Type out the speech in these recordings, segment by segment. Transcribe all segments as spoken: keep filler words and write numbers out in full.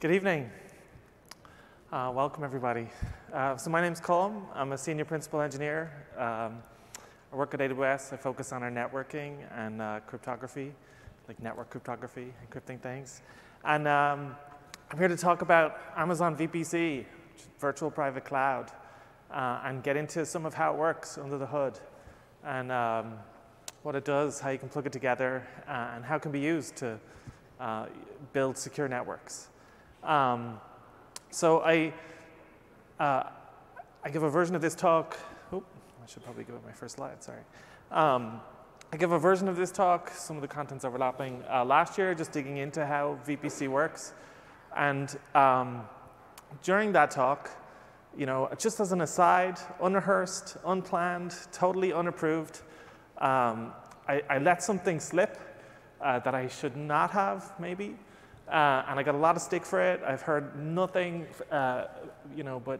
Good evening. Uh, welcome, everybody. Uh, so my name's Colm. I'm a senior principal engineer. Um, I work at A W S. I focus on our networking and uh, cryptography, like network cryptography, encrypting things. And um, I'm here to talk about Amazon V P C, virtual private cloud, uh, and get into some of how it works under the hood, and um, what it does, how you can plug it together, uh, and how it can be used to uh, build secure networks. Um, so I, uh, I give a version of this talk. Oh, I should probably give up my first slide, sorry. Um, I give a version of this talk, some of the content's overlapping, uh, last year, just digging into how V P C works. And um, during that talk, you know, just as an aside, unrehearsed, unplanned, totally unapproved, um, I, I let something slip uh, that I should not have, maybe. Uh, and I got a lot of stick for it. I've heard nothing, uh, you know, but,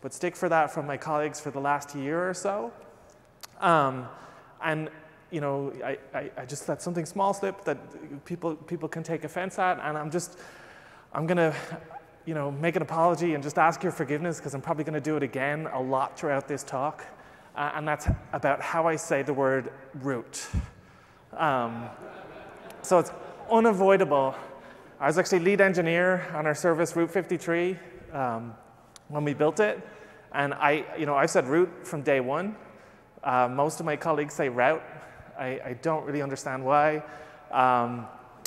but stick for that from my colleagues for the last year or so. Um, and, you know, I, I, I just let something small slip that people, people can take offense at. And I'm just, I'm going to, you know, make an apology and just ask your forgiveness, because I'm probably going to do it again a lot throughout this talk. Uh, and that's about how I say the word root. Um, so it's unavoidable. I was actually lead engineer on our service Route fifty-three um, when we built it, and I, you know, I've said route from day one. Uh, most of my colleagues say route. I, I don't really understand why. Um,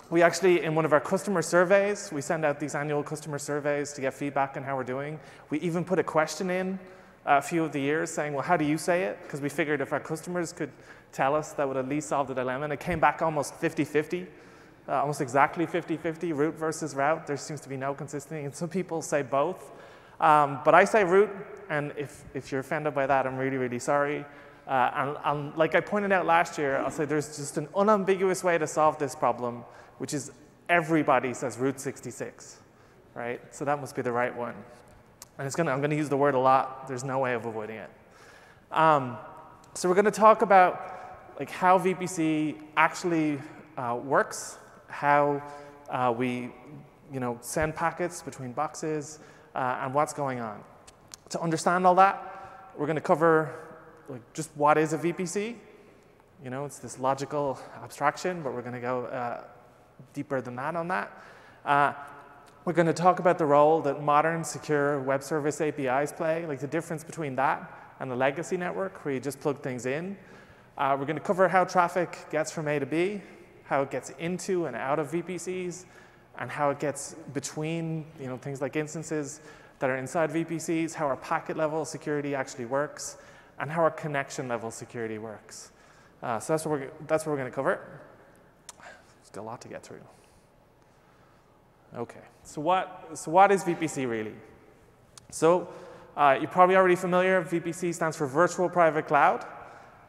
we actually, in one of our customer surveys, we send out these annual customer surveys to get feedback on how we're doing. We even put a question in a few of the years saying, well, how do you say it? Because we figured if our customers could tell us, that would at least solve the dilemma, and it came back almost fifty fifty. Uh, almost exactly fifty fifty, root versus route. There seems to be no consistency, and some people say both. Um, but I say root, and if, if you're offended by that, I'm really, really sorry. Uh, and, and like I pointed out last year, I'll say there's just an unambiguous way to solve this problem, which is everybody says route sixty-six, right? So that must be the right one. And it's gonna, I'm going to use the word a lot. There's no way of avoiding it. Um, so we're going to talk about like how V P C actually uh, works, how uh, we, you know, send packets between boxes, uh, and what's going on. To understand all that, we're going to cover like, just what is a V P C. You know, it's this logical abstraction, but we're going to go uh, deeper than that on that. Uh, we're going to talk about the role that modern secure web service A P Is play, like the difference between that and the legacy network, where you just plug things in. Uh, we're going to cover how traffic gets from A to B, how it gets into and out of V P Cs, and how it gets between, you know, things like instances that are inside V P Cs, how our packet level security actually works, and how our connection level security works. Uh, so that's what we're, that's what we're going to cover. Still a lot to get through. Okay, so what, so what is V P C really? So uh, you're probably already familiar. V P C stands for Virtual Private Cloud,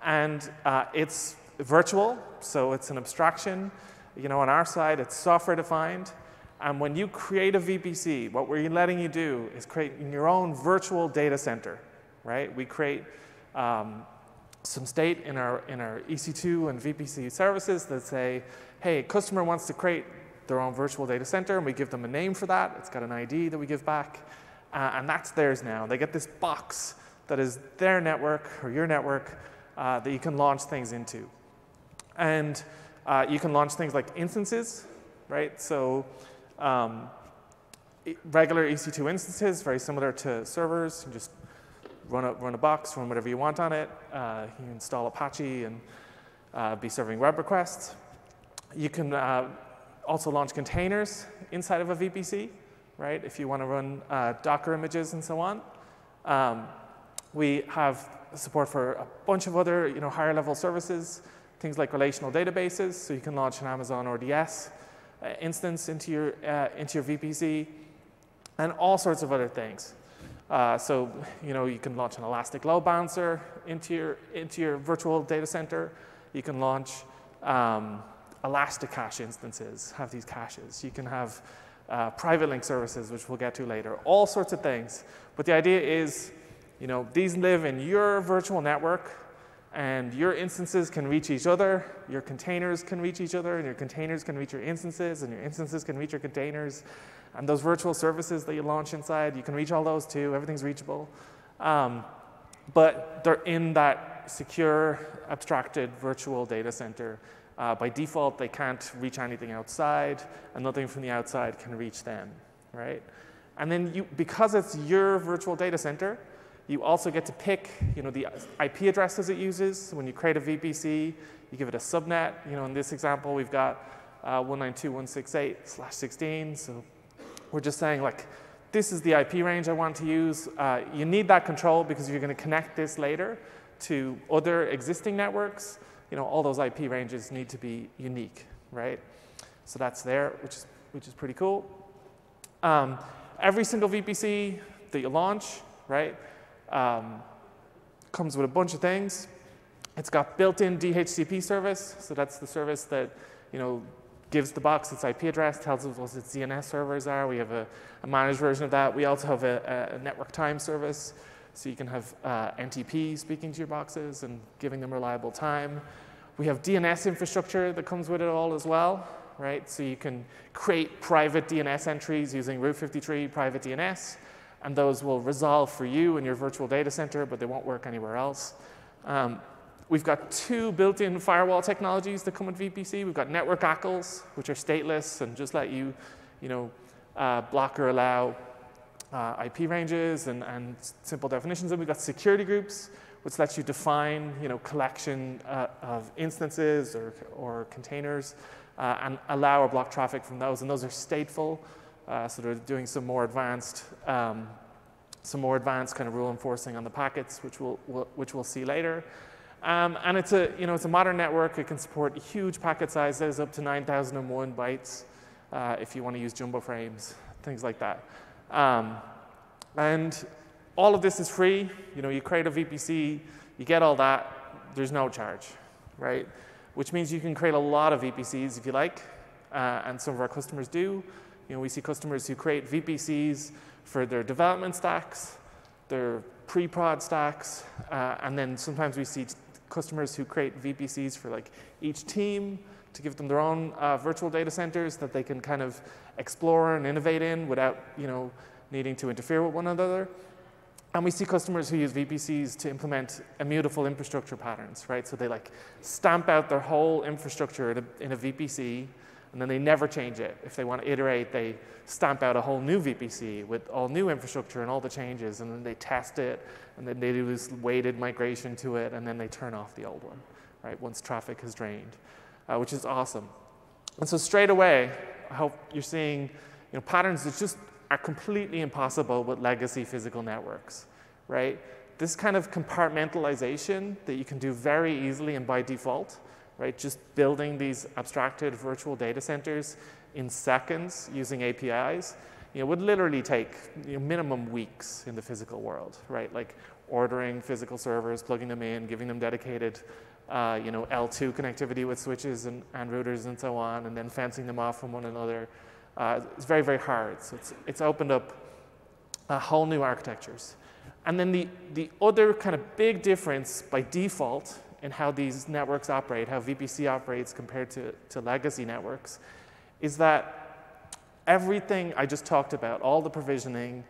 and uh, it's virtual, so it's an abstraction. You know, on our side, it's software defined. And when you create a V P C, what we're letting you do is create your own virtual data center, right? We create um, some state in our, in our E C two and V P C services that say, hey, a customer wants to create their own virtual data center, and we give them a name for that. It's got an I D that we give back, uh, and that's theirs now. They get this box that is their network or your network uh, that you can launch things into. And uh, you can launch things like instances, right? So um, regular E C two instances, very similar to servers. You just run a, run a box, run whatever you want on it. Uh, you install Apache and uh, be serving web requests. You can uh, also launch containers inside of a V P C, right? If you want to run uh, Docker images and so on. Um, we have support for a bunch of other, you know, higher level services. Things like relational databases, so you can launch an Amazon R D S uh, instance into your, uh, into your V P C, and all sorts of other things. Uh, so you know, you can launch an Elastic Load Balancer into your, into your virtual data center. You can launch um, Elastic Cache instances, have these caches. You can have uh, PrivateLink services, which we'll get to later, all sorts of things. But the idea is, you know, these live in your virtual network, and your instances can reach each other, your containers can reach each other, and your containers can reach your instances, and your instances can reach your containers, and those virtual services that you launch inside, you can reach all those too, everything's reachable. Um, but they're in that secure, abstracted virtual data center. Uh, by default, they can't reach anything outside, and nothing from the outside can reach them, right? And then you, because it's your virtual data center, you also get to pick, you know, the I P addresses it uses. So when you create a V P C, you give it a subnet. You know, in this example, we've got uh, one ninety-two dot one sixty-eight slash sixteen. So we're just saying, like, this is the I P range I want to use. Uh, you need that control because you're going to connect this later to other existing networks. You know, all those I P ranges need to be unique, right? So that's there, which is which is pretty cool. Um, every single V P C that you launch, right? Um, comes with a bunch of things. It's got built-in D H C P service, so that's the service that, you know, gives the box its I P address, tells us what its D N S servers are. We have a, a managed version of that. We also have a, a network time service, so you can have uh, N T P speaking to your boxes and giving them reliable time. We have D N S infrastructure that comes with it all as well, right? So you can create private D N S entries using Route fifty-three private D N S. And those will resolve for you in your virtual data center, but they won't work anywhere else. Um, we've got two built-in firewall technologies that come with V P C. We've got network A C Ls, which are stateless and just let you, you know, uh, block or allow uh, I P ranges and, and simple definitions. And we've got security groups, which lets you define, you know, collection uh, of instances or, or containers uh, and allow or block traffic from those. And those are stateful. Uh, so they're doing some more advanced, um, some more advanced kind of rule enforcing on the packets, which we'll, we'll which we'll see later. Um, and it's a, you know, it's a modern network. It can support huge packet sizes up to nine thousand one bytes, uh, if you want to use jumbo frames, things like that. Um, and all of this is free. You know, you create a V P C, you get all that. There's no charge, right? Which means you can create a lot of V P Cs if you like, uh, and some of our customers do. You know, we see customers who create V P Cs for their development stacks, their pre-prod stacks, uh, and then sometimes we see customers who create V P Cs for like each team to give them their own uh, virtual data centers that they can kind of explore and innovate in without, you know, needing to interfere with one another. And we see customers who use V P Cs to implement immutable infrastructure patterns, right? So they like stamp out their whole infrastructure in a, in a V P C. And then they never change it. If they want to iterate, they stamp out a whole new V P C with all new infrastructure and all the changes, and then they test it, and then they do this weighted migration to it, and then they turn off the old one, right, once traffic has drained, uh, which is awesome. And so straight away, I hope you're seeing, you know, patterns that just are completely impossible with legacy physical networks, right? This kind of compartmentalization that you can do very easily and by default, right, just building these abstracted virtual data centers in seconds using A P Is, you know, would literally take, you know, minimum weeks in the physical world, right? Like ordering physical servers, plugging them in, giving them dedicated, uh, you know, L two connectivity with switches and, and routers and so on, and then fencing them off from one another. Uh, it's very, very hard. So it's, it's opened up a whole new architectures. And then the, the other kind of big difference by default and how these networks operate, how V P C operates compared to, to legacy networks, is that everything I just talked about, all the provisioning,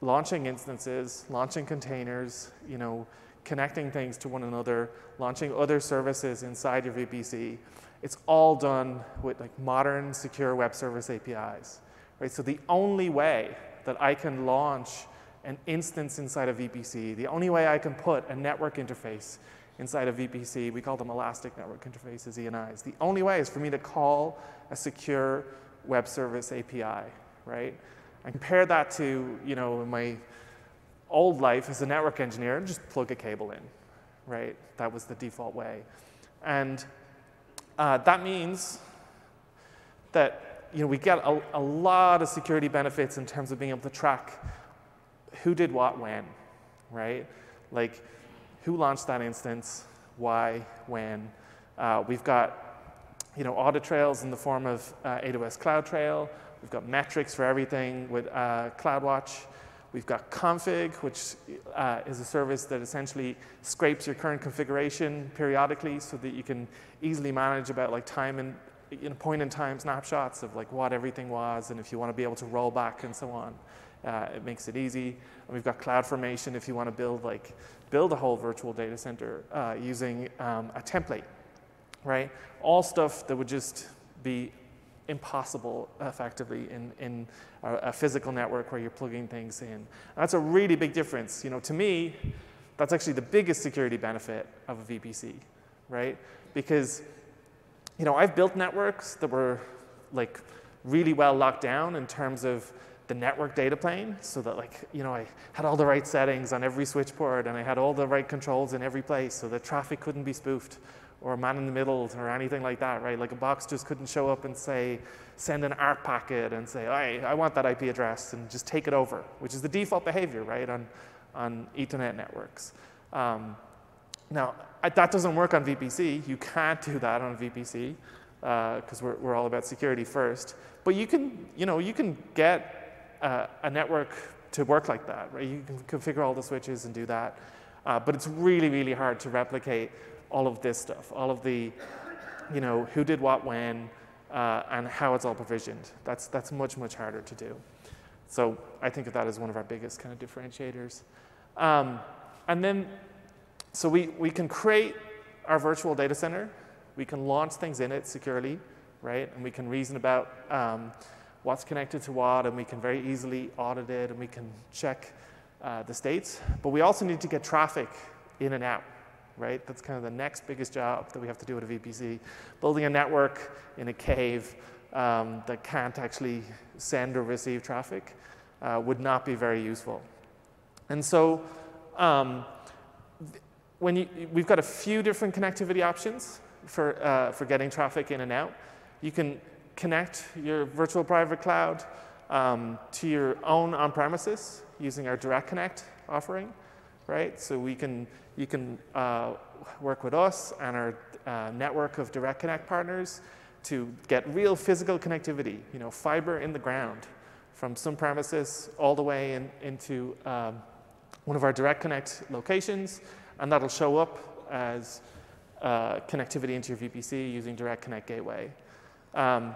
launching instances, launching containers, you know, connecting things to one another, launching other services inside your V P C, it's all done with like modern secure web service A P Is, right? So the only way that I can launch an instance inside a V P C, the only way I can put a network interface inside a V P C, we call them Elastic Network Interfaces, E N Is. The only way is for me to call a secure web service A P I, right? I compare that to, you know, in my old life as a network engineer, just plug a cable in, right? That was the default way. And uh, that means that, you know, we get a, a lot of security benefits in terms of being able to track who did what when, right? Like, who launched that instance, why, when. Uh, we've got, you know, audit trails in the form of uh, A W S CloudTrail. We've got metrics for everything with uh, CloudWatch. We've got config, which uh, is a service that essentially scrapes your current configuration periodically so that you can easily manage about like time and you know, point in time snapshots of like what everything was, and if you want to be able to roll back and so on, uh, it makes it easy. And we've got CloudFormation if you want to build like build a whole virtual data center uh, using um, a template, right? All stuff that would just be impossible effectively in, in a, a physical network where you're plugging things in. And that's a really big difference. You know, to me, that's actually the biggest security benefit of a V P C, right? Because, you know, I've built networks that were like really well locked down in terms of the network data plane, so that like, you know, I had all the right settings on every switch port and I had all the right controls in every place so that traffic couldn't be spoofed, or man in the middle, or anything like that, right? Like a box just couldn't show up and say, send an A R P packet and say, hey, I want that I P address, and just take it over, which is the default behavior, right, on, on Ethernet networks. Um, now, that doesn't work on V P C. You can't do that on V P C, because uh, we're, we're all about security first. But you can, you know, you can get uh, a network to work like that, right? You can configure all the switches and do that. Uh, but it's really, really hard to replicate all of this stuff, all of the, you know, who did what when, uh, and how it's all provisioned. That's, that's much, much harder to do. So I think of that as one of our biggest kind of differentiators. Um, and then, so we, we can create our virtual data center. We can launch things in it securely, right? And we can reason about um, what's connected to what, and we can very easily audit it, and we can check uh, the states. But we also need to get traffic in and out. Right? That's kind of the next biggest job that we have to do at a V P C. Building a network in a cave um, that can't actually send or receive traffic uh, would not be very useful. And so um, when you, we've got a few different connectivity options for, uh, for getting traffic in and out. You can connect your virtual private cloud um, to your own on-premises using our Direct Connect offering. Right? So we can, you can uh, work with us and our uh, network of Direct Connect partners to get real physical connectivity, you know, fiber in the ground from some premises all the way in, into um, one of our Direct Connect locations, and that'll show up as uh, connectivity into your V P C using Direct Connect Gateway. Um,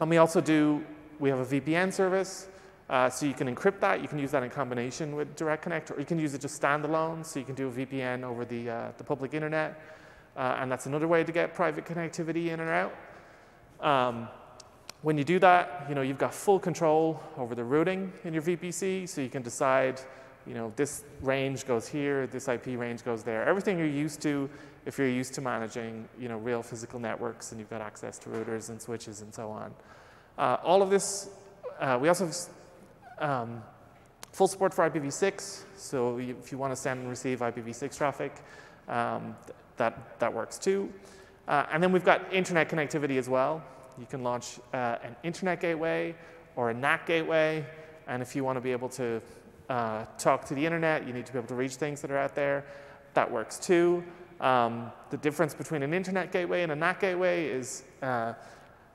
and we also do, we have a V P N service. Uh, so you can encrypt that. You can use that in combination with Direct Connect, or you can use it just standalone. So you can do a V P N over the, uh, the public internet. Uh, and that's another way to get private connectivity in and out. Um, when you do that, you know, you've got full control over the routing in your V P C. So you can decide, you know, this range goes here, this I P range goes there. Everything you're used to if you're used to managing, you know, real physical networks and you've got access to routers and switches and so on. Uh, all of this, uh, we also have Um, full support for I P v six, so if you want to send and receive I P v six traffic, um, th that, that works too. Uh, and then we've got internet connectivity as well. You can launch uh, an internet gateway or a N A T gateway, and if you want to be able to uh, talk to the internet, you need to be able to reach things that are out there. That works too. Um, the difference between an internet gateway and a N A T gateway is, uh,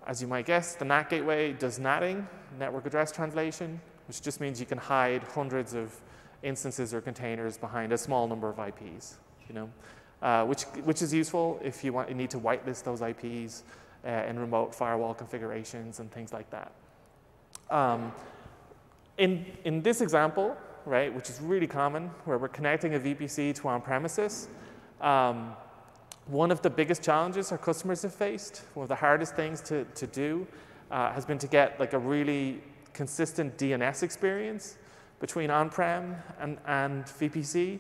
as you might guess, the N A T gateway does natting, network address translation, which just means you can hide hundreds of instances or containers behind a small number of I Ps, you know, uh, which, which is useful if you want, you need to whitelist those I Ps uh, in remote firewall configurations and things like that. Um, in, in this example, right, which is really common, where we're connecting a V P C to on-premises, um, one of the biggest challenges our customers have faced, one of the hardest things to, to do, uh, has been to get like a really consistent D N S experience between on-prem and, and V P C.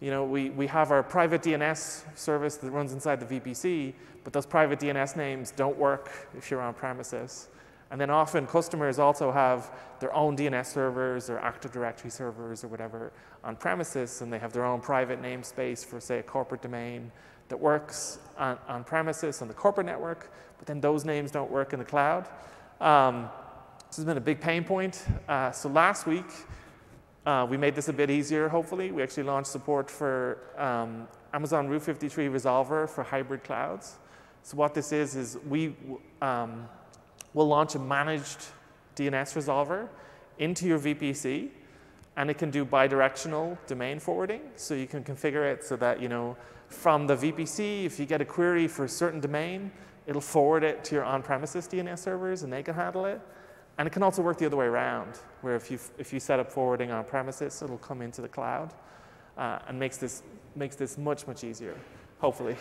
You know, we, we have our private D N S service that runs inside the V P C, but those private D N S names don't work if you're on-premises. And then often customers also have their own D N S servers or Active Directory servers or whatever on-premises, and they have their own private namespace for, say, a corporate domain that works on-premises on, on the corporate network, but then those names don't work in the cloud. Um, This has been a big pain point. Uh, so last week, uh, we made this a bit easier, hopefully. We actually launched support for um, Amazon Route fifty-three Resolver for hybrid clouds. So what this is, is we um, will launch a managed D N S resolver into your V P C, And it can do bidirectional domain forwarding. So you can configure it so that, you know, from the V P C, if you get a query for a certain domain, it'll forward it to your on-premises D N S servers, and they can handle it. And it can also work the other way around, where if you if you set up forwarding on-premises, it'll come into the cloud, uh, and makes this makes this much much easier, hopefully.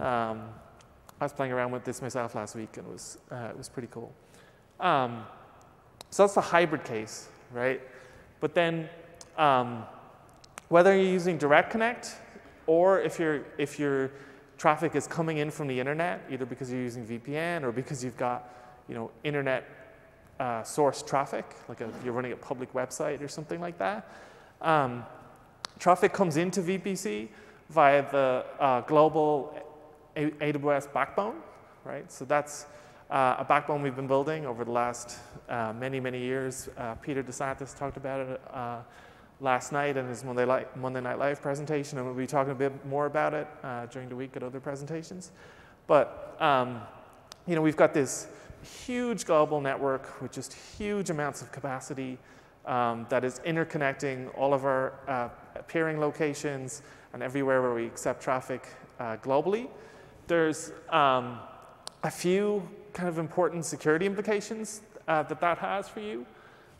um, I was playing around with this myself last week, and it was uh, it was pretty cool. Um, so that's the hybrid case, right? But then, um, whether you're using Direct Connect or if you're if your traffic is coming in from the internet, either because you're using V P N or because you've got, you know, internet uh, source traffic, like a, you're running a public website or something like that, um, traffic comes into V P C via the uh, global A W S backbone, right? So that's Uh, a backbone we've been building over the last uh, many, many years. Uh, Peter DeSantis talked about it uh, last night in his Monday, Li- Monday Night Live presentation, and we'll be talking a bit more about it uh, during the week at other presentations. But um, you know, we've got this huge global network with just huge amounts of capacity um, that is interconnecting all of our uh, peering locations and everywhere where we accept traffic uh, globally. There's um, a few kind of important security implications uh, that that has for you.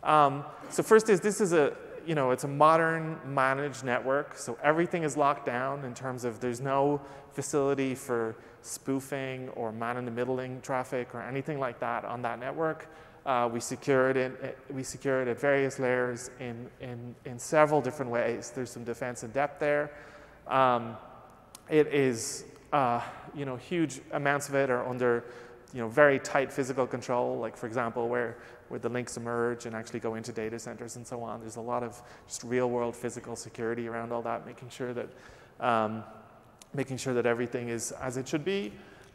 Um, so first is this is a, you know, it's a modern managed network. So everything is locked down in terms of there's no facility for spoofing or man-in-the-middling traffic or anything like that on that network. Uh, we secure it in, we secure it at various layers in, in, in several different ways. There's some defense in depth there. Um, it is, uh, you know, huge amounts of it are under, you know, very tight physical control, like, for example, where, where the links emerge and actually go into data centers and so on. There's a lot of just real-world physical security around all that, making sure that, um, making sure that everything is as it should be.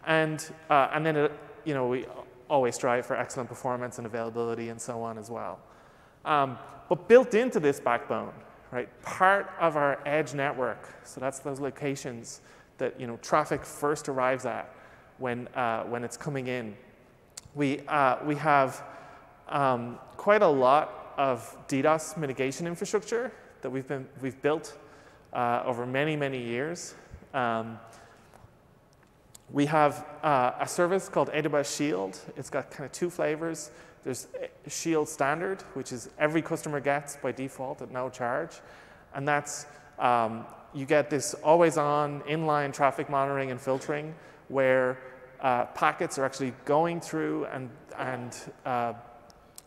And, uh, and then, it, you know, we always strive for excellent performance and availability and so on as well. Um, but built into this backbone, right, part of our edge network, so that's those locations that, you know, traffic first arrives at, when, uh, when it's coming in. We, uh, we have um, quite a lot of DDoS mitigation infrastructure that we've, been, we've built uh, over many, many years. Um, we have uh, a service called A W S Shield. It's got kind of two flavors. There's Shield Standard, which is every customer gets by default at no charge. And that's, um, you get this always-on inline traffic monitoring and filtering where uh, packets are actually going through, and, and uh,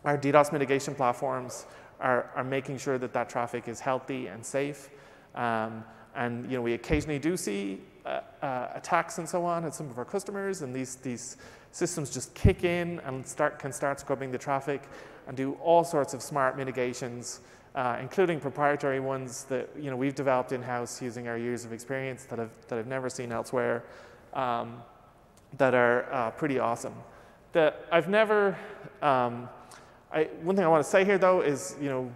our DDoS mitigation platforms are, are making sure that that traffic is healthy and safe. Um, and you know, we occasionally do see uh, uh, attacks and so on at some of our customers, and these, these systems just kick in and start, can start scrubbing the traffic and do all sorts of smart mitigations, uh, including proprietary ones that, you know, we've developed in-house using our years of experience that I've, that I've never seen elsewhere. Um, that are uh, pretty awesome. The, I've never, um, I, one thing I want to say here though is, you know,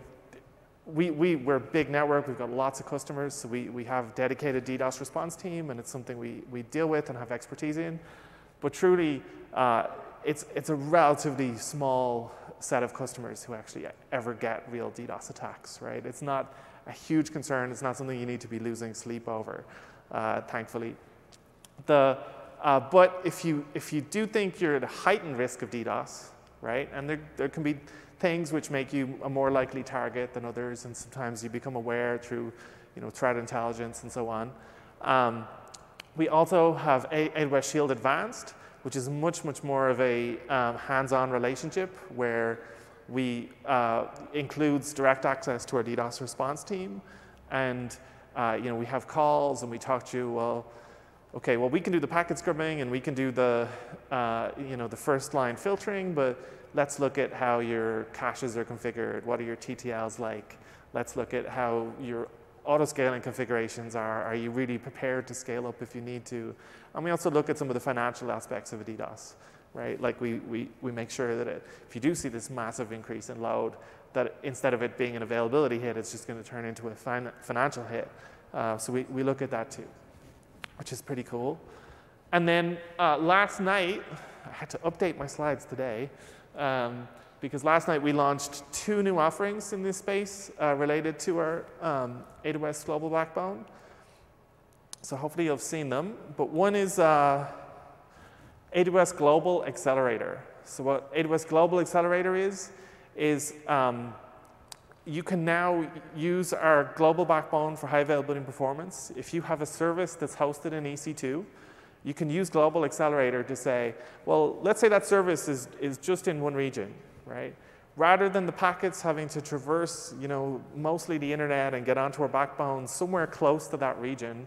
we, we, we're a big network, we've got lots of customers, so we, we have a dedicated DDoS response team, and it's something we, we deal with and have expertise in. But truly, uh, it's, it's a relatively small set of customers who actually ever get real DDoS attacks, right? It's not a huge concern, it's not something you need to be losing sleep over, uh, thankfully. The, uh, but if you, if you do think you're at a heightened risk of DDoS, right, and there, there can be things which make you a more likely target than others, and sometimes you become aware through, you know, threat intelligence and so on. Um, we also have A W S Shield Advanced, which is much, much more of a um, hands-on relationship where we uh, includes direct access to our DDoS response team. And, uh, you know, we have calls and we talk to you, well, okay, well, we can do the packet scrubbing and we can do the, uh, you know, the first line filtering, but let's look at how your caches are configured. What are your T T Ls like? Let's look at how your auto-scaling configurations are. Are you really prepared to scale up if you need to? And we also look at some of the financial aspects of a DDoS, right? Like we, we, we make sure that it, if you do see this massive increase in load, that instead of it being an availability hit, it's just gonna turn into a fin financial hit. Uh, so we, we look at that too, which is pretty cool. And then uh, last night, I had to update my slides today. Um, because last night we launched two new offerings in this space uh, related to our um, A W S Global Backbone. So hopefully you've seen them. But one is uh, A W S Global Accelerator. So what A W S Global Accelerator is, is um, you can now use our global backbone for high availability and performance. If you have a service that's hosted in E C two, you can use Global Accelerator to say, well, let's say that service is, is just in one region, right? Rather than the packets having to traverse, you know, mostly the internet and get onto our backbone somewhere close to that region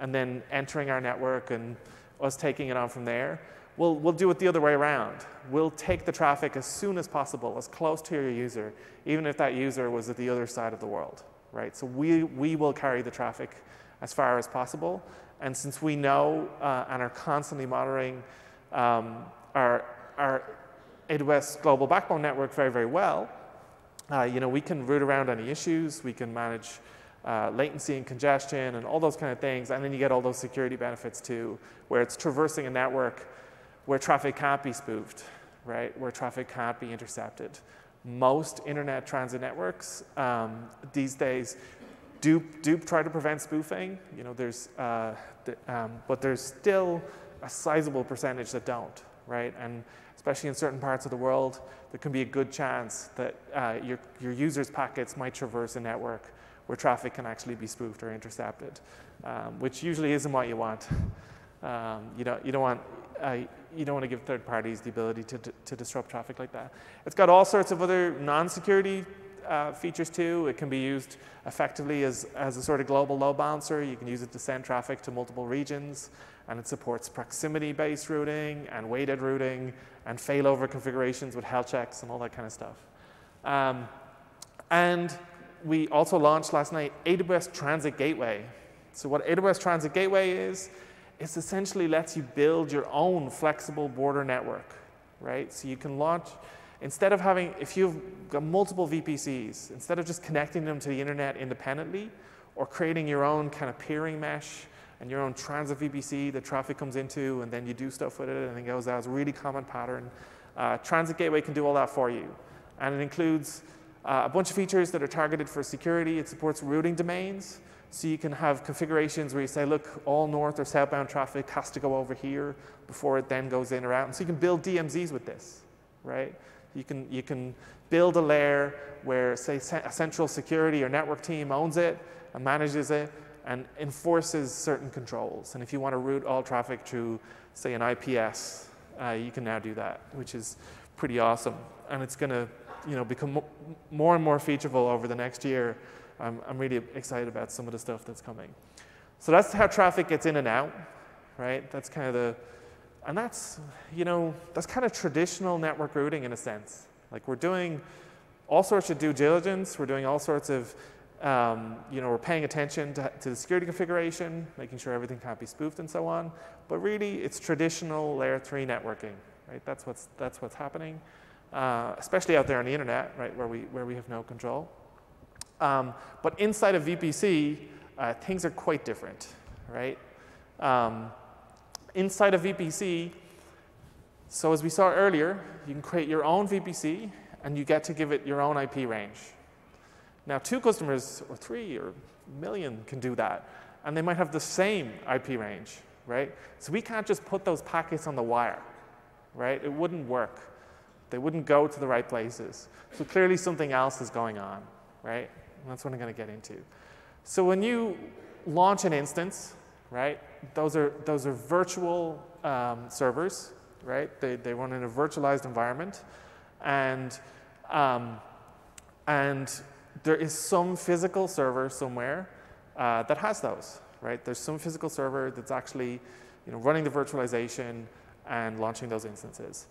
and then entering our network and us taking it on from there, we'll, we'll do it the other way around. We'll take the traffic as soon as possible, as close to your user, even if that user was at the other side of the world, right? So we, we will carry the traffic as far as possible. And since we know uh, and are constantly monitoring um, our, our A W S Global Backbone Network very, very well, uh, you know, we can route around any issues. We can manage uh, latency and congestion and all those kind of things. And then you get all those security benefits too, where it's traversing a network where traffic can't be spoofed, right? Where traffic can't be intercepted. Most internet transit networks um, these days Do, do try to prevent spoofing, you know, there's, uh, the, um, but there's still a sizable percentage that don't, right? And especially in certain parts of the world, there can be a good chance that uh, your, your users' packets might traverse a network where traffic can actually be spoofed or intercepted, um, which usually isn't what you want. Um, you don't, you don't want, uh, you don't want to give third parties the ability to, to disrupt traffic like that. It's got all sorts of other non-security Uh, features too. It can be used effectively as, as a sort of global load balancer. You can use it to send traffic to multiple regions, and it supports proximity-based routing and weighted routing and failover configurations with health checks and all that kind of stuff. Um, and we also launched last night A W S Transit Gateway. So what A W S Transit Gateway is, it essentially lets you build your own flexible border network, right? So you can launch, instead of having, if you've got multiple V P Cs, instead of just connecting them to the internet independently or creating your own kind of peering mesh and your own transit V P C that traffic comes into and then you do stuff with it and it goes out, it's a really common pattern. Uh, Transit Gateway can do all that for you. And it includes uh, a bunch of features that are targeted for security. It supports routing domains. So you can have configurations where you say, look, all north or southbound traffic has to go over here before it then goes in or out. And so you can build D M Zs with this, right? You can, you can build a layer where, say, a central security or network team owns it and manages it and enforces certain controls. And if you want to route all traffic to, say, an I P S, uh, you can now do that, which is pretty awesome. And it's going to, you know, become more and more featureful over the next year. I'm, I'm really excited about some of the stuff that's coming. So that's how traffic gets in and out, right? That's kind of the... And that's, you know, that's kind of traditional network routing in a sense. Like we're doing all sorts of due diligence. We're doing all sorts of, um, you know, we're paying attention to, to the security configuration, making sure everything can't be spoofed and so on. But really, it's traditional layer three networking, right? That's what's that's what's happening, uh, especially out there on the internet, right, where we where we have no control. Um, but inside of V P C, uh, things are quite different, right? Um, Inside of V P C, so as we saw earlier, you can create your own V P C, and you get to give it your own I P range. Now, two customers, or three, or a million can do that, and they might have the same I P range, right? So we can't just put those packets on the wire, right? It wouldn't work. They wouldn't go to the right places. So clearly something else is going on, right? And that's what I'm going to get into. So when you launch an instance, right? Those are, those are virtual um, servers, right? They, they run in a virtualized environment. And, um, and there is some physical server somewhere uh, that has those, right? There's some physical server that's actually, you know, running the virtualization and launching those instances.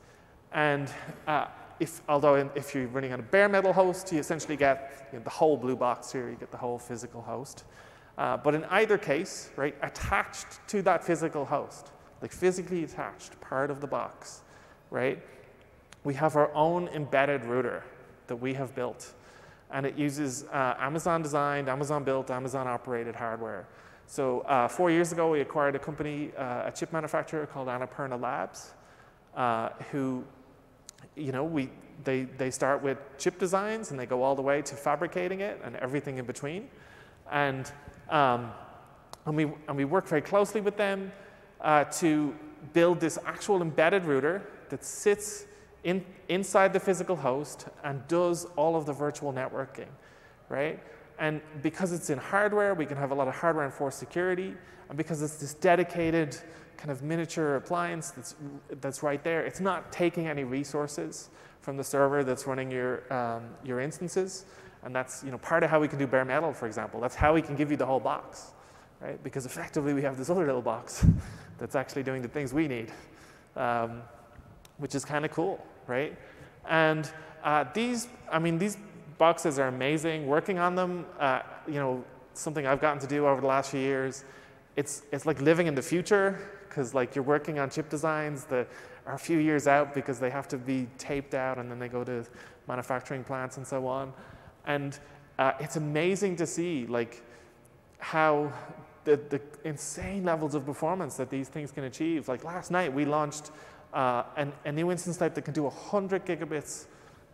And uh, if, although in, if you're running on a bare metal host, you essentially get, you know, the whole blue box here, you get the whole physical host. Uh, but in either case, right, attached to that physical host, like physically attached, part of the box, right, we have our own embedded router that we have built. And it uses uh, Amazon-designed, Amazon-built, Amazon-operated hardware. So uh, four years ago, we acquired a company, uh, a chip manufacturer called Annapurna Labs, uh, who you know, we, they, they start with chip designs and they go all the way to fabricating it and everything in between. And, um, and, we, and we work very closely with them uh, to build this actual embedded router that sits in, inside the physical host and does all of the virtual networking, right? And because it's in hardware, we can have a lot of hardware-enforced security. And because it's this dedicated kind of miniature appliance that's, that's right there, it's not taking any resources from the server that's running your, um, your instances. And that's, you know, part of how we can do bare metal, for example. That's how we can give you the whole box, right? Because effectively, we have this other little box that's actually doing the things we need, um, which is kind of cool, right? And uh, these, I mean, these boxes are amazing. Working on them, uh, you know, something I've gotten to do over the last few years. It's it's like living in the future, because like you're working on chip designs that are a few years out because they have to be taped out and then they go to manufacturing plants and so on. And uh, it's amazing to see like how the the insane levels of performance that these things can achieve. Like last night we launched uh, an, a new instance type that can do one hundred gigabits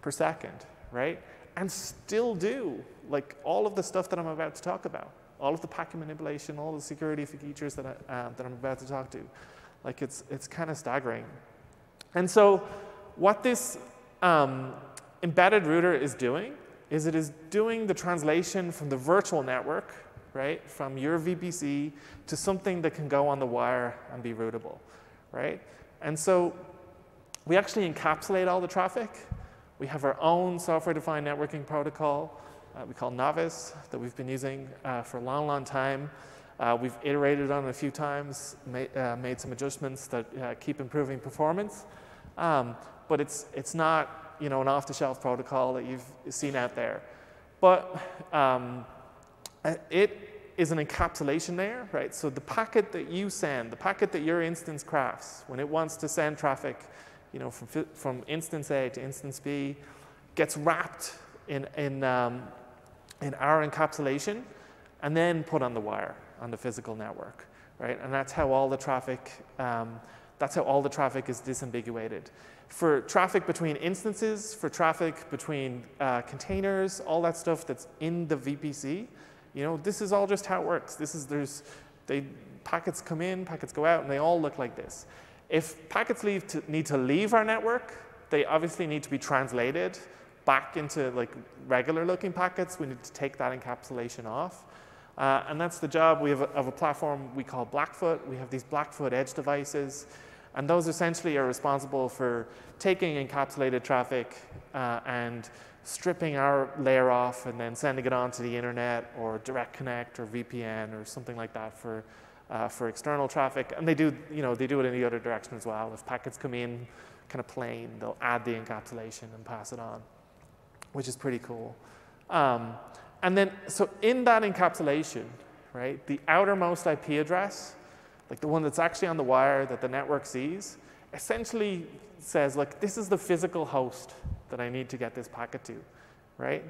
per second, right? And still do like all of the stuff that I'm about to talk about, all of the packet manipulation, all the security features that I, uh, that I'm about to talk to. Like it's it's kind of staggering. And so, what this um, embedded router is doing is it is doing the translation from the virtual network, right, from your V P C to something that can go on the wire and be routable, right? And so, we actually encapsulate all the traffic. We have our own software-defined networking protocol uh, we call NaviS that we've been using uh, for a long, long time. Uh, we've iterated on it a few times, made, uh, made some adjustments that uh, keep improving performance. Um, but it's, it's not, you know, an off-the-shelf protocol that you've seen out there. But um, it is an encapsulation layer, right? So the packet that you send, the packet that your instance crafts, when it wants to send traffic, you know, from, from instance A to instance B, gets wrapped in, in, um, in our encapsulation and then put on the wire, on the physical network, right? And that's how all the traffic, um, that's how all the traffic is disambiguated. For traffic between instances, for traffic between uh, containers, all that stuff that's in the V P C, you know, this is all just how it works. This is, there's, they, packets come in, packets go out, and they all look like this. If packets leave to, need to leave our network, they obviously need to be translated back into like regular-looking packets. We need to take that encapsulation off. Uh, and that's the job we have a, of a platform we call Blackfoot. We have these Blackfoot edge devices. And those essentially are responsible for taking encapsulated traffic uh, and stripping our layer off and then sending it onto the internet or Direct Connect or V P N or something like that for Uh, for external traffic, and they do, you know, they do it in the other direction as well. If packets come in kind of plain, they'll add the encapsulation and pass it on, which is pretty cool. Um, and then, so in that encapsulation, right, the outermost I P address, like the one that's actually on the wire that the network sees, essentially says, like, this is the physical host that I need to get this packet to, right?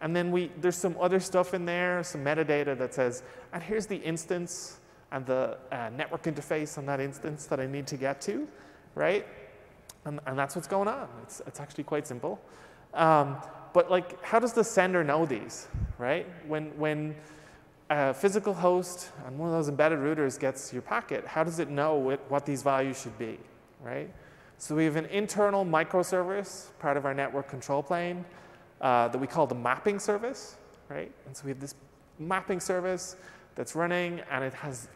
And then we, there's some other stuff in there, some metadata that says, and here's the instance and the uh, network interface on that instance that I need to get to, right? And, and that's what's going on. It's, it's actually quite simple. Um, but like, how does the sender know these, right? When, when a physical host on one of those embedded routers gets your packet, how does it know it, what these values should be, right? So we have an internal microservice, part of our network control plane, uh, that we call the mapping service, right? And so we have this mapping service that's running, and it has,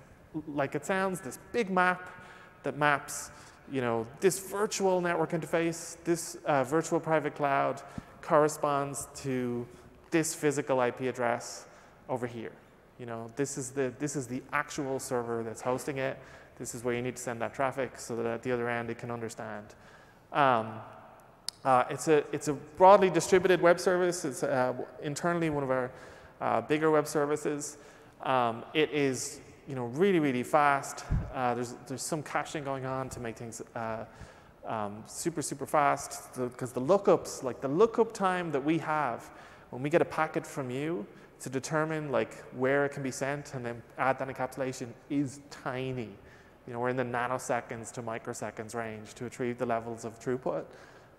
like it sounds, this big map that maps, you know, this virtual network interface, this uh, virtual private cloud corresponds to this physical I P address over here. You know, this is the this is the actual server that's hosting it. This is where you need to send that traffic so that at the other end it can understand. Um, uh, it's a it's a broadly distributed web service. It's uh, internally one of our uh, bigger web services. Um, it is, you know, really, really fast. Uh, there's, there's some caching going on to make things uh, um, super, super fast, because the, the lookups, like the lookup time that we have when we get a packet from you to determine like where it can be sent and then add that encapsulation is tiny. You know, we're in the nanoseconds to microseconds range to achieve the levels of throughput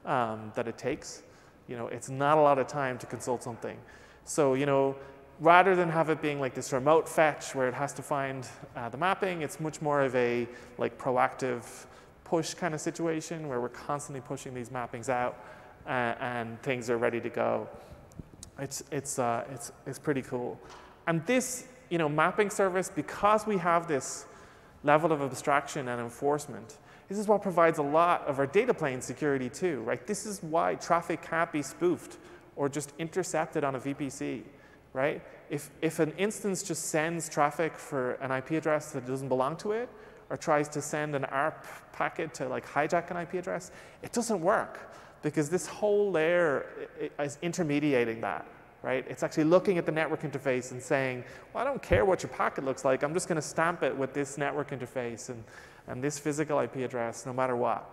um, that it takes. You know, it's not a lot of time to consult something. So, you know, rather than have it being like this remote fetch where it has to find uh, the mapping, it's much more of a like proactive push kind of situation where we're constantly pushing these mappings out uh, and things are ready to go. It's, it's, uh, it's, it's pretty cool. And this, you know, mapping service, because we have this level of abstraction and enforcement, this is what provides a lot of our data plane security too, right? This is why traffic can't be spoofed or just intercepted on a V P C, right? If, if an instance just sends traffic for an I P address that doesn't belong to it, or tries to send an A R P packet to like hijack an I P address, it doesn't work because this whole layer is intermediating that, right? It's actually looking at the network interface and saying, well, I don't care what your packet looks like. I'm just going to stamp it with this network interface and, and this physical I P address no matter what,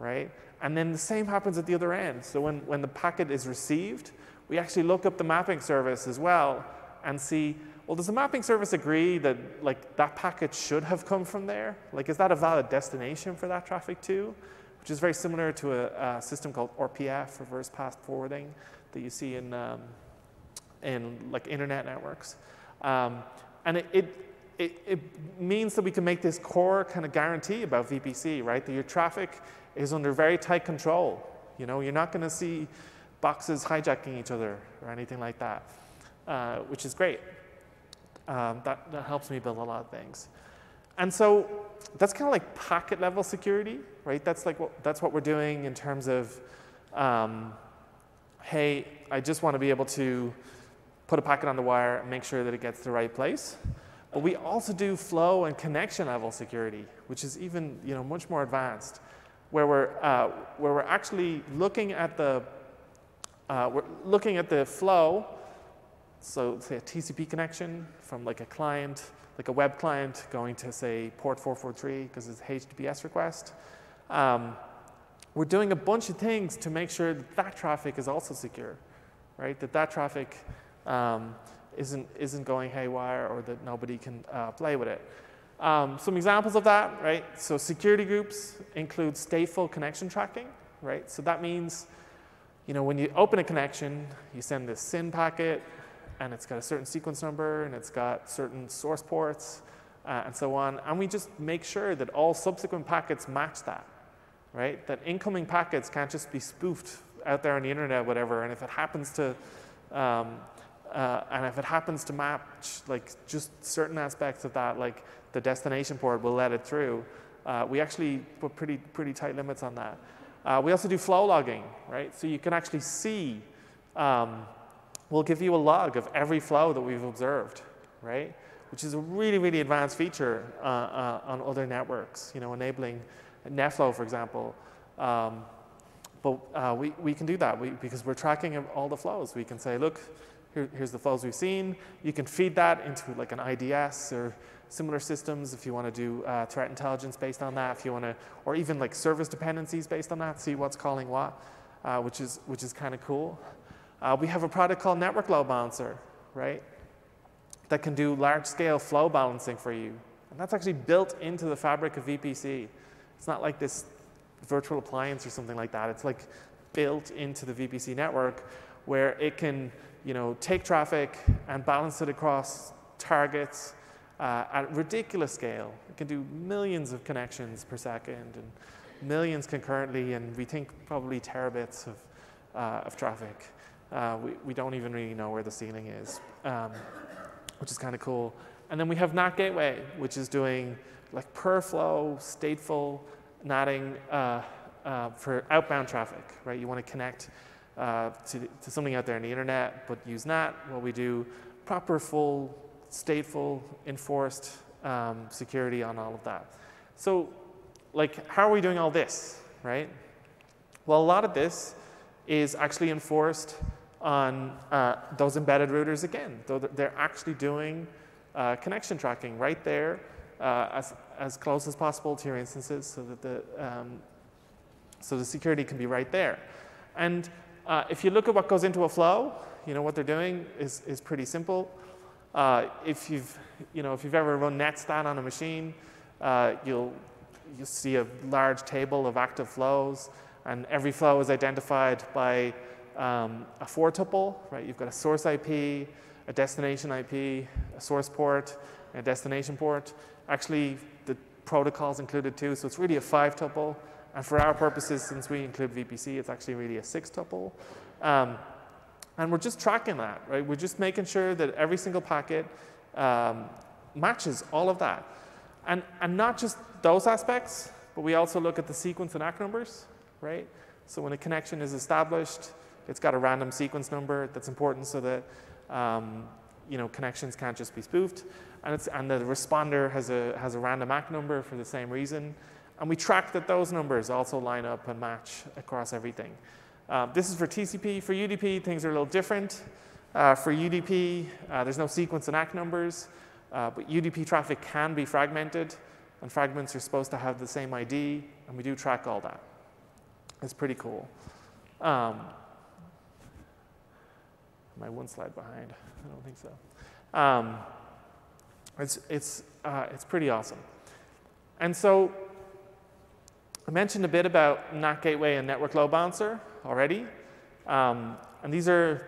right? And then the same happens at the other end. So when, when the packet is received, we actually look up the mapping service as well and see, well, does the mapping service agree that like that packet should have come from there? Like, is that a valid destination for that traffic too? Which is very similar to a, a system called R P F, reverse path forwarding, that you see in um, in like internet networks. Um, and it, it it it means that we can make this core kind of guarantee about V P C, right? That your traffic is under very tight control. You know, you're not going to see boxes hijacking each other or anything like that, uh, which is great. Um, that, that helps me build a lot of things. And so that's kind of like packet level security, right? That's like what, that's what we're doing in terms of, um, hey, I just want to be able to put a packet on the wire and make sure that it gets to the right place. But we also do flow and connection level security, which is even, you know, much more advanced, where we're uh, where we're actually looking at the Uh, we're looking at the flow, so say a T C P connection from like a client, like a web client going to say port four forty-three because it's a H T T P S request. Um, we're doing a bunch of things to make sure that that traffic is also secure, right? That that traffic um, isn't, isn't going haywire or that nobody can uh, play with it. Um, some examples of that, right? So security groups include stateful connection tracking, right? So that means, you know, when you open a connection, you send this S Y N packet, and it's got a certain sequence number, and it's got certain source ports, uh, and so on. And we just make sure that all subsequent packets match that, right? That incoming packets can't just be spoofed out there on the internet, whatever. And if it happens to, um, uh, and if it happens to match like just certain aspects of that, like the destination port will let it through. Uh, we actually put pretty pretty tight limits on that. Uh, we also do flow logging, right? So you can actually see, um, we'll give you a log of every flow that we've observed, right? Which is a really, really advanced feature uh, uh, on other networks, you know, enabling NetFlow, for example. Um, but uh, we, we can do that we, because we're tracking all the flows. We can say, look, here, here's the flows we've seen. You can feed that into like an I D S or similar systems, if you want to do uh, threat intelligence based on that, if you want to, or even like service dependencies based on that, see what's calling what, uh, which is which is kind of cool. Uh, we have a product called Network Load Balancer, right? That can do large scale flow balancing for you, and that's actually built into the fabric of V P C. It's not like this virtual appliance or something like that. It's like built into the V P C network, where it can, you know, take traffic and balance it across targets. Uh, at ridiculous scale. It can do millions of connections per second and millions concurrently, and we think probably terabits of, uh, of traffic. Uh, we, we don't even really know where the ceiling is, um, which is kind of cool. And then we have N A T Gateway, which is doing like per flow, stateful natting uh, uh, for outbound traffic, right? You want to connect uh, to, to something out there on the internet, but use N A T. Well, we do proper full stateful, enforced um, security on all of that. So, like, how are we doing all this, right? Well, a lot of this is actually enforced on uh, those embedded routers again. Though they're actually doing uh, connection tracking right there, uh, as as close as possible to your instances, so that the um, so the security can be right there. And uh, if you look at what goes into a flow, you know what they're doing is is pretty simple. Uh, if you've, you know, if you've ever run netstat on a machine, uh, you'll you'll see a large table of active flows, and every flow is identified by um, a four tuple, right? You've got a source I P, a destination I P, a source port, and a destination port. Actually, the protocol's included too, so it's really a five tuple. And for our purposes, since we include V P C, it's actually really a six tuple. Um, and we're just tracking that, right? We're just making sure that every single packet um, matches all of that. And, and not just those aspects, but we also look at the sequence and A C K numbers, right? So when a connection is established, it's got a random sequence number that's important so that um, you know, connections can't just be spoofed. And, it's, and the responder has a, has a random A C K number for the same reason. And we track that those numbers also line up and match across everything. Uh, this is for T C P. For U D P, things are a little different. Uh, for U D P, uh, there's no sequence and A C K numbers. Uh, but U D P traffic can be fragmented, and fragments are supposed to have the same I D, and we do track all that. It's pretty cool. Um, am I one slide behind? I don't think so. Um, it's, it's, uh, it's pretty awesome. And so I mentioned a bit about N A T Gateway and Network Load Balancer already. Um, and these are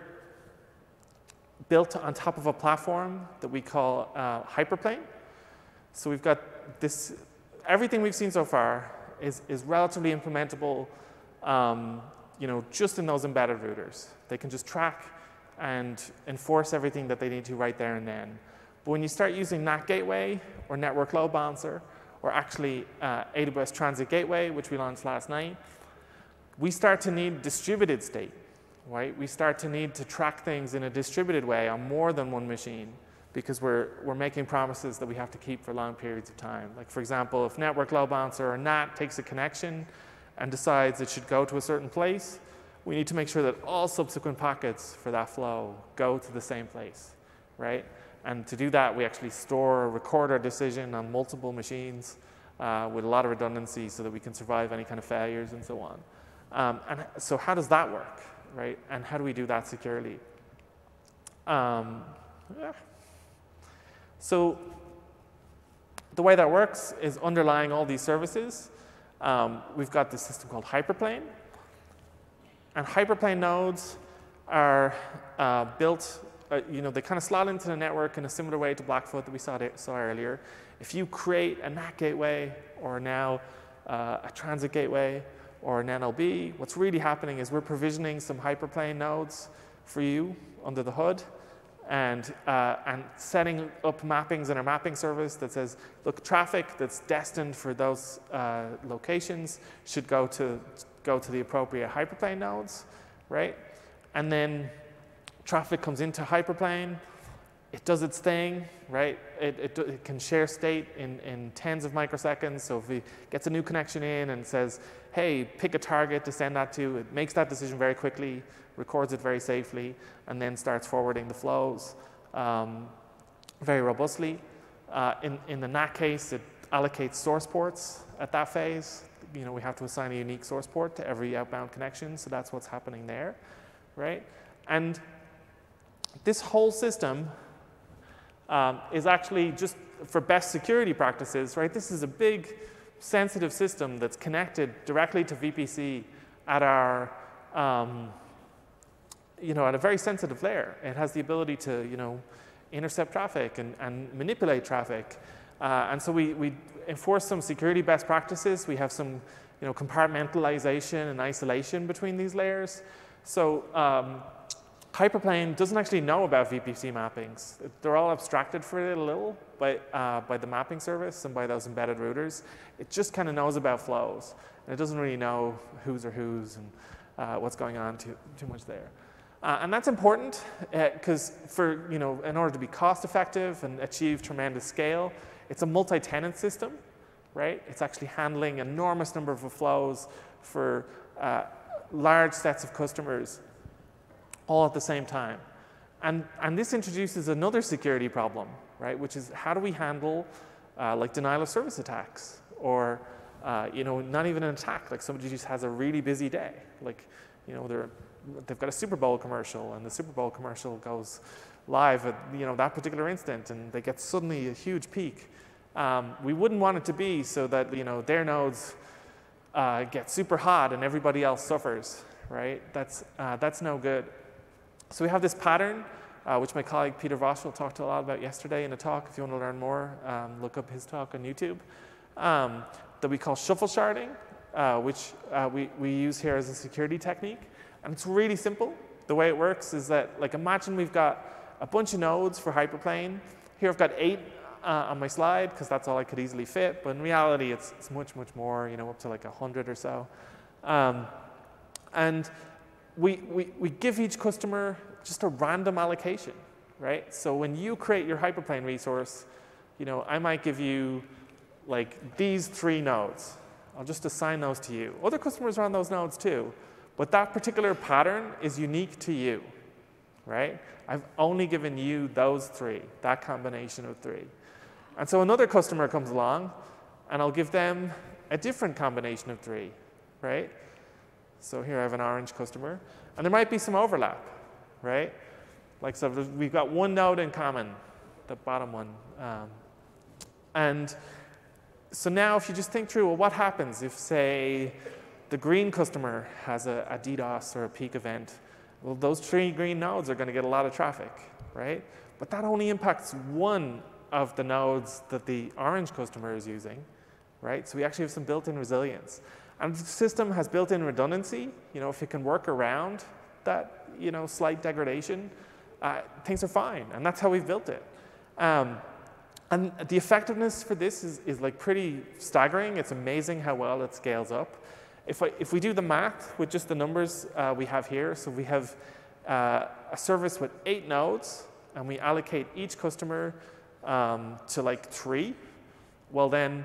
built on top of a platform that we call uh, Hyperplane. So we've got this, everything we've seen so far is, is relatively implementable um, you know, just in those embedded routers. They can just track and enforce everything that they need to right there and then. But when you start using N A T Gateway or Network Load Balancer, or actually uh, A W S Transit Gateway, which we launched last night, we start to need distributed state. Right? We start to need to track things in a distributed way on more than one machine because we're, we're making promises that we have to keep for long periods of time. Like, for example, if Network Load Balancer or N A T takes a connection and decides it should go to a certain place, we need to make sure that all subsequent packets for that flow go to the same place. Right? And to do that, we actually store or record our decision on multiple machines uh, with a lot of redundancy so that we can survive any kind of failures and so on. Um, and so how does that work? Right? And how do we do that securely? Um, yeah. So the way that works is underlying all these services, um, we've got this system called Hyperplane. And Hyperplane nodes are uh, built, uh, you know, they kind of slot into the network in a similar way to Blackfoot that we saw, saw earlier. If you create a N A T gateway or now uh, a transit gateway, or an N L B, what's really happening is we're provisioning some Hyperplane nodes for you under the hood and, uh, and setting up mappings in our mapping service that says, look, traffic that's destined for those uh, locations should go to, go to the appropriate Hyperplane nodes, right? And then traffic comes into Hyperplane, it does its thing, right? It, it, it can share state in, in tens of microseconds. So if it gets a new connection in and says, hey, pick a target to send that to, it makes that decision very quickly, records it very safely, and then starts forwarding the flows um, very robustly. Uh, in, in the N A T case, it allocates source ports at that phase. You know, we have to assign a unique source port to every outbound connection, so that's what's happening there, right? And this whole system Um, is actually just for best security practices, right? This is a big sensitive system that's connected directly to V P C at our, um, you know, at a very sensitive layer. It has the ability to, you know, intercept traffic and, and manipulate traffic. Uh, and so we, we enforce some security best practices. We have some, you know, compartmentalization and isolation between these layers. So, um, Hyperplane doesn't actually know about V P C mappings. They're all abstracted for it a little by, uh, by the mapping service and by those embedded routers. It just kind of knows about flows. And it doesn't really know who's or who's and uh, what's going on too, too much there. Uh, and that's important because uh, for, you know, in order to be cost effective and achieve tremendous scale, it's a multi-tenant system, right? It's actually handling enormous number of flows for uh, large sets of customers all at the same time. And, and this introduces another security problem, right? Which is how do we handle uh, like denial of service attacks or, uh, you know, not even an attack, like somebody just has a really busy day. Like, you know, they're, they've got a Super Bowl commercial and the Super Bowl commercial goes live at, you know, that particular instant and they get suddenly a huge peak. Um, we wouldn't want it to be so that, you know, their nodes uh, gets super hot and everybody else suffers, right? That's, uh, that's no good. So we have this pattern, uh, which my colleague Peter Voschel talked a lot about yesterday in a talk. If you want to learn more, um, look up his talk on YouTube, um, that we call shuffle sharding, uh, which uh, we, we use here as a security technique. And it's really simple. The way it works is that, like, imagine we've got a bunch of nodes for Hyperplane. Here I've got eight uh, on my slide, because that's all I could easily fit. But in reality, it's, it's much, much more, you know, up to like a hundred or so. Um, and we, we, we give each customer just a random allocation, right? So when you create your Hyperplane resource, you know, I might give you like these three nodes. I'll just assign those to you. Other customers are on those nodes too. But that particular pattern is unique to you, right? I've only given you those three, that combination of three. And so another customer comes along, and I'll give them a different combination of three, right? So here I have an orange customer. And there might be some overlap, right? Like, so we've got one node in common, the bottom one. Um, and so now if you just think through, well, what happens if, say, the green customer has a, a DDoS or a peak event? Well, those three green nodes are going to get a lot of traffic, right? But that only impacts one of the nodes that the orange customer is using, right? So we actually have some built-in resilience. And the system has built-in redundancy. You know, if it can work around that, you know, slight degradation, uh, things are fine. And that's how we've built it. Um, and the effectiveness for this is, is like pretty staggering. It's amazing how well it scales up. If, I, if we do the math with just the numbers uh, we have here, so we have uh, a service with eight nodes, and we allocate each customer um, to like three, well then,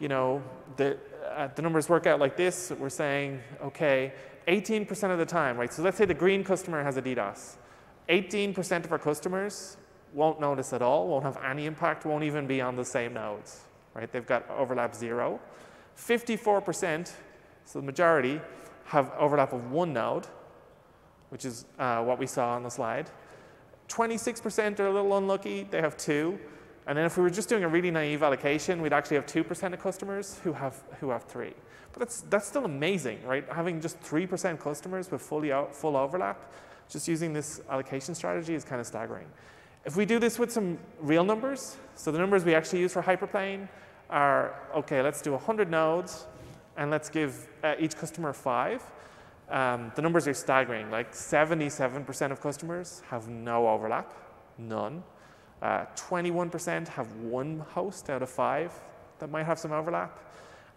you know, the, uh, the numbers work out like this. We're saying, okay, eighteen percent of the time, right? So let's say the green customer has a DDoS. eighteen percent of our customers won't notice at all, won't have any impact, won't even be on the same nodes, right? They've got overlap zero. fifty-four percent. So the majority have overlap of one node, which is uh, what we saw on the slide. twenty-six percent are a little unlucky. They have two. And then if we were just doing a really naive allocation, we'd actually have two percent of customers who have, who have three. But that's, that's still amazing, right? Having just three percent customers with fully out, full overlap, just using this allocation strategy is kind of staggering. If we do this with some real numbers, so the numbers we actually use for Hyperplane are, OK, let's do one hundred nodes. And let's give uh, each customer five. Um, the numbers are staggering. Like seventy-seven percent of customers have no overlap, none. twenty-one percent uh, have one host out of five that might have some overlap.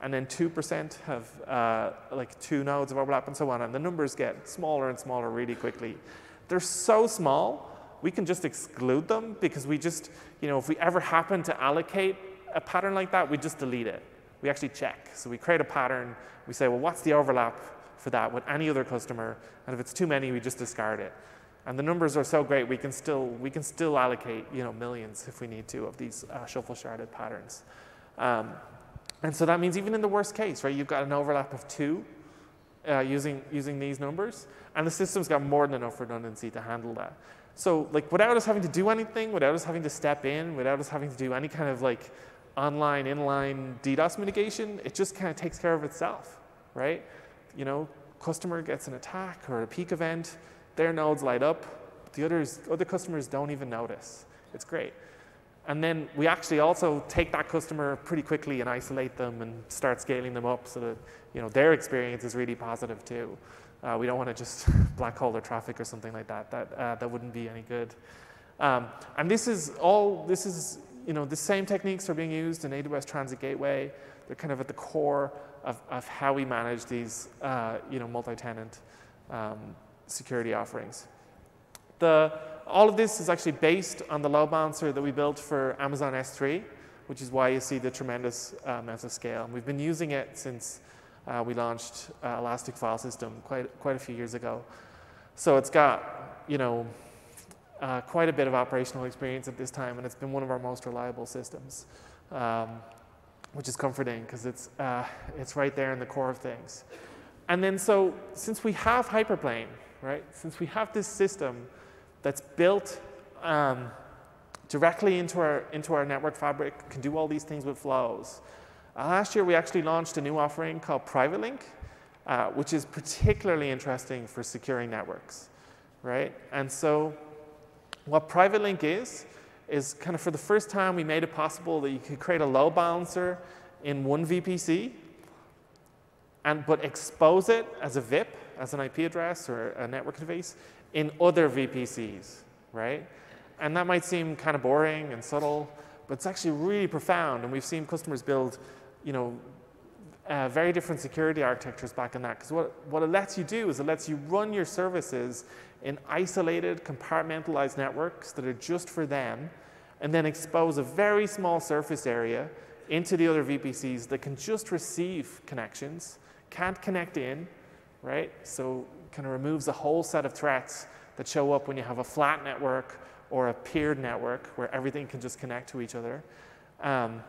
And then two percent have uh, like two nodes of overlap and so on. And the numbers get smaller and smaller really quickly. They're so small, we can just exclude them because we just, you know, if we ever happen to allocate a pattern like that, we just delete it. We actually check. So we create a pattern. We say, well, what's the overlap for that with any other customer? And if it's too many, we just discard it. And the numbers are so great, we can still, we can still allocate, you know, millions if we need to of these uh, shuffle sharded patterns. Um, and so that means even in the worst case, right, you've got an overlap of two uh, using, using these numbers. And the system's got more than enough redundancy to handle that. So like, without us having to do anything, without us having to step in, without us having to do any kind of like online, inline DDoS mitigation, it just kind of takes care of itself, right? You know, customer gets an attack or a peak event, their nodes light up, the others, other customers don't even notice. It's great. And then we actually also take that customer pretty quickly and isolate them and start scaling them up so that, you know, their experience is really positive too. Uh, we don't want to just black hole their traffic or something like that. That, uh, that wouldn't be any good. Um, and this is all, this is, you know, the same techniques are being used in A W S Transit Gateway. They're kind of at the core of, of how we manage these, uh, you know, multi-tenant um, security offerings. The, all of this is actually based on the load balancer that we built for Amazon S three, which is why you see the tremendous uh, amount of scale. And we've been using it since uh, we launched uh, Elastic File System quite, quite a few years ago. So it's got, you know, Uh, quite a bit of operational experience at this time, and it's been one of our most reliable systems, um, which is comforting because it's, uh, it's right there in the core of things. And then so since we have Hyperplane, right, since we have this system that's built um, directly into our, into our network fabric, can do all these things with flows, Uh, last year, we actually launched a new offering called PrivateLink, uh, which is particularly interesting for securing networks, right? And so what PrivateLink is, is kind of for the first time, we made it possible that you could create a load balancer in one V P C, and but expose it as a V I P, as an I P address or a network interface, in other V P Cs, right? And that might seem kind of boring and subtle, but it's actually really profound. And we've seen customers build, you know, uh, very different security architectures back on that. Because what, what it lets you do is it lets you run your services in isolated, compartmentalized networks that are just for them, and then expose a very small surface area into the other V P Cs that can just receive connections, can't connect in, right? So kind of removes a whole set of threats that show up when you have a flat network or a peered network where everything can just connect to each other. Um,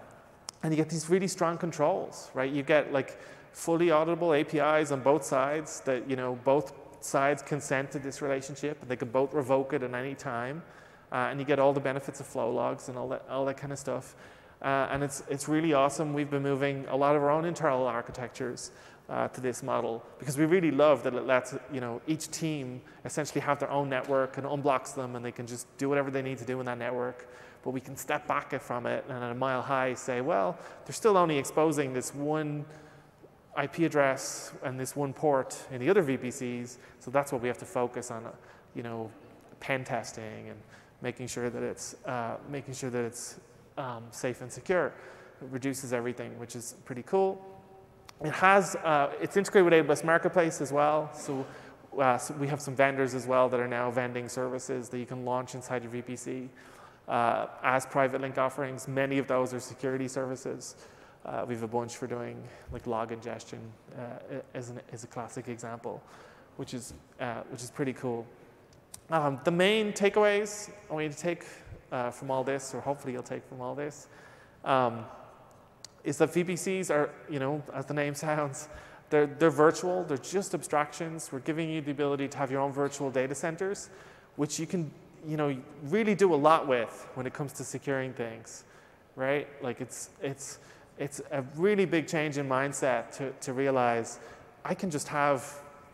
and you get these really strong controls, right? You get like fully auditable A P Is on both sides that, you know, both sides consent to this relationship, and they can both revoke it at any time. Uh, and you get all the benefits of flow logs and all that, all that kind of stuff. Uh, and it's, it's really awesome. We've been moving a lot of our own internal architectures uh, to this model because we really love that it lets, you know, each team essentially have their own network and unblocks them, and they can just do whatever they need to do in that network. But we can step back from it and at a mile high say, well, they're still only exposing this one I P address and this one port in the other V P Cs, so that's what we have to focus on, uh, you know, pen testing and making sure that it's, uh, making sure that it's Um, safe and secure. It reduces everything, which is pretty cool. It has, uh, it's integrated with A W S Marketplace as well, so, uh, so we have some vendors as well that are now vending services that you can launch inside your V P C uh, as private link offerings. Many of those are security services. Uh, we have a bunch for doing like log ingestion uh, as, an, as a classic example, which is, uh, which is pretty cool. Um, the main takeaways I want you to take Uh, from all this, or hopefully you'll take from all this, um, is that V P Cs are, you know, as the name sounds, they're, they're virtual, they're just abstractions. We're giving you the ability to have your own virtual data centers, which you can, you know, really do a lot with when it comes to securing things, right? Like it's, it's, it's a really big change in mindset to, to realize I can just have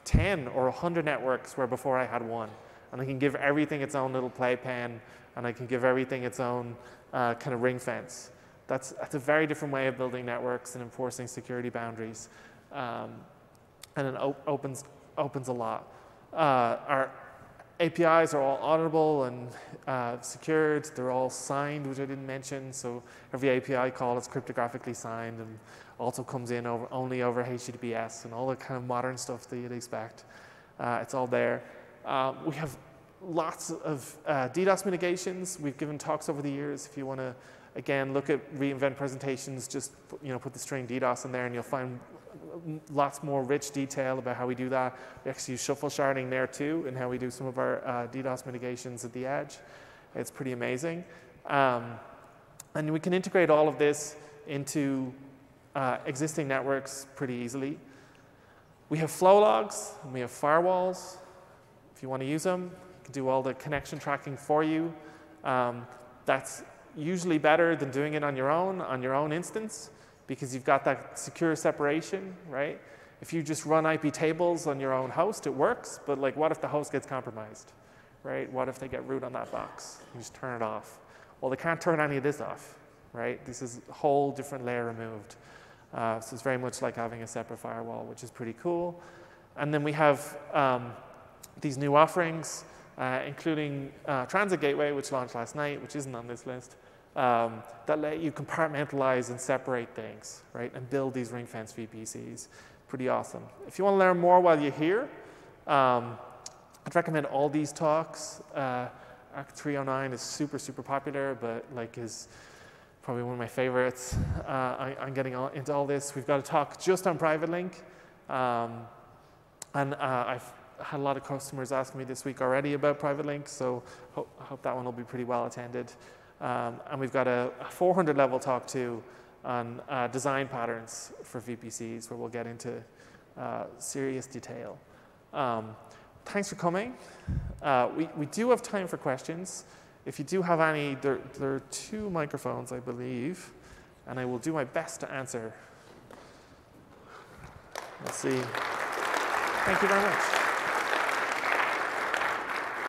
ten or a hundred networks where before I had one, and I can give everything its own little playpen, and I can give everything its own uh, kind of ring fence. That's, that's a very different way of building networks and enforcing security boundaries. Um, and it op opens, opens a lot. Uh, our A P Is are all auditable and uh, secured. They're all signed, which I didn't mention. So every A P I call is cryptographically signed and also comes in over, only over H T T P S and all the kind of modern stuff that you'd expect. Uh, it's all there. Uh, we have lots of uh, DDoS mitigations. We've given talks over the years. If you want to, again, look at reInvent presentations, just you know, put the string DDoS in there, and you'll find lots more rich detail about how we do that. We actually use shuffle sharding there too, and how we do some of our uh, DDoS mitigations at the edge. It's pretty amazing. Um, and we can integrate all of this into uh, existing networks pretty easily. We have flow logs, and we have firewalls. If you want to use them, do all the connection tracking for you. Um, that's usually better than doing it on your own, on your own instance, because you've got that secure separation, right? If you just run I P tables on your own host, it works, but like what if the host gets compromised, right? What if they get root on that box? You just turn it off. Well, they can't turn any of this off, right? This is a whole different layer removed. Uh, so it's very much like having a separate firewall, which is pretty cool. And then we have um, these new offerings, Uh, including uh, Transit Gateway, which launched last night, which isn't on this list, um, that let you compartmentalize and separate things, right, and build these ring fence V P Cs. Pretty awesome. If you want to learn more while you're here, um, I'd recommend all these talks. Uh, Act three oh nine is super, super popular, but like is probably one of my favorites. Uh, I, I'm getting all, into all this. We've got a talk just on PrivateLink, um, and uh, I've had a lot of customers ask me this week already about PrivateLink, so hope, I hope that one will be pretty well attended. Um, and we've got a four hundred level talk too on uh, design patterns for V P Cs, where we'll get into uh, serious detail. Um, thanks for coming. Uh, we, we do have time for questions. If you do have any, there, there are two microphones, I believe. and I will do my best to answer. We'll see. Thank you very much.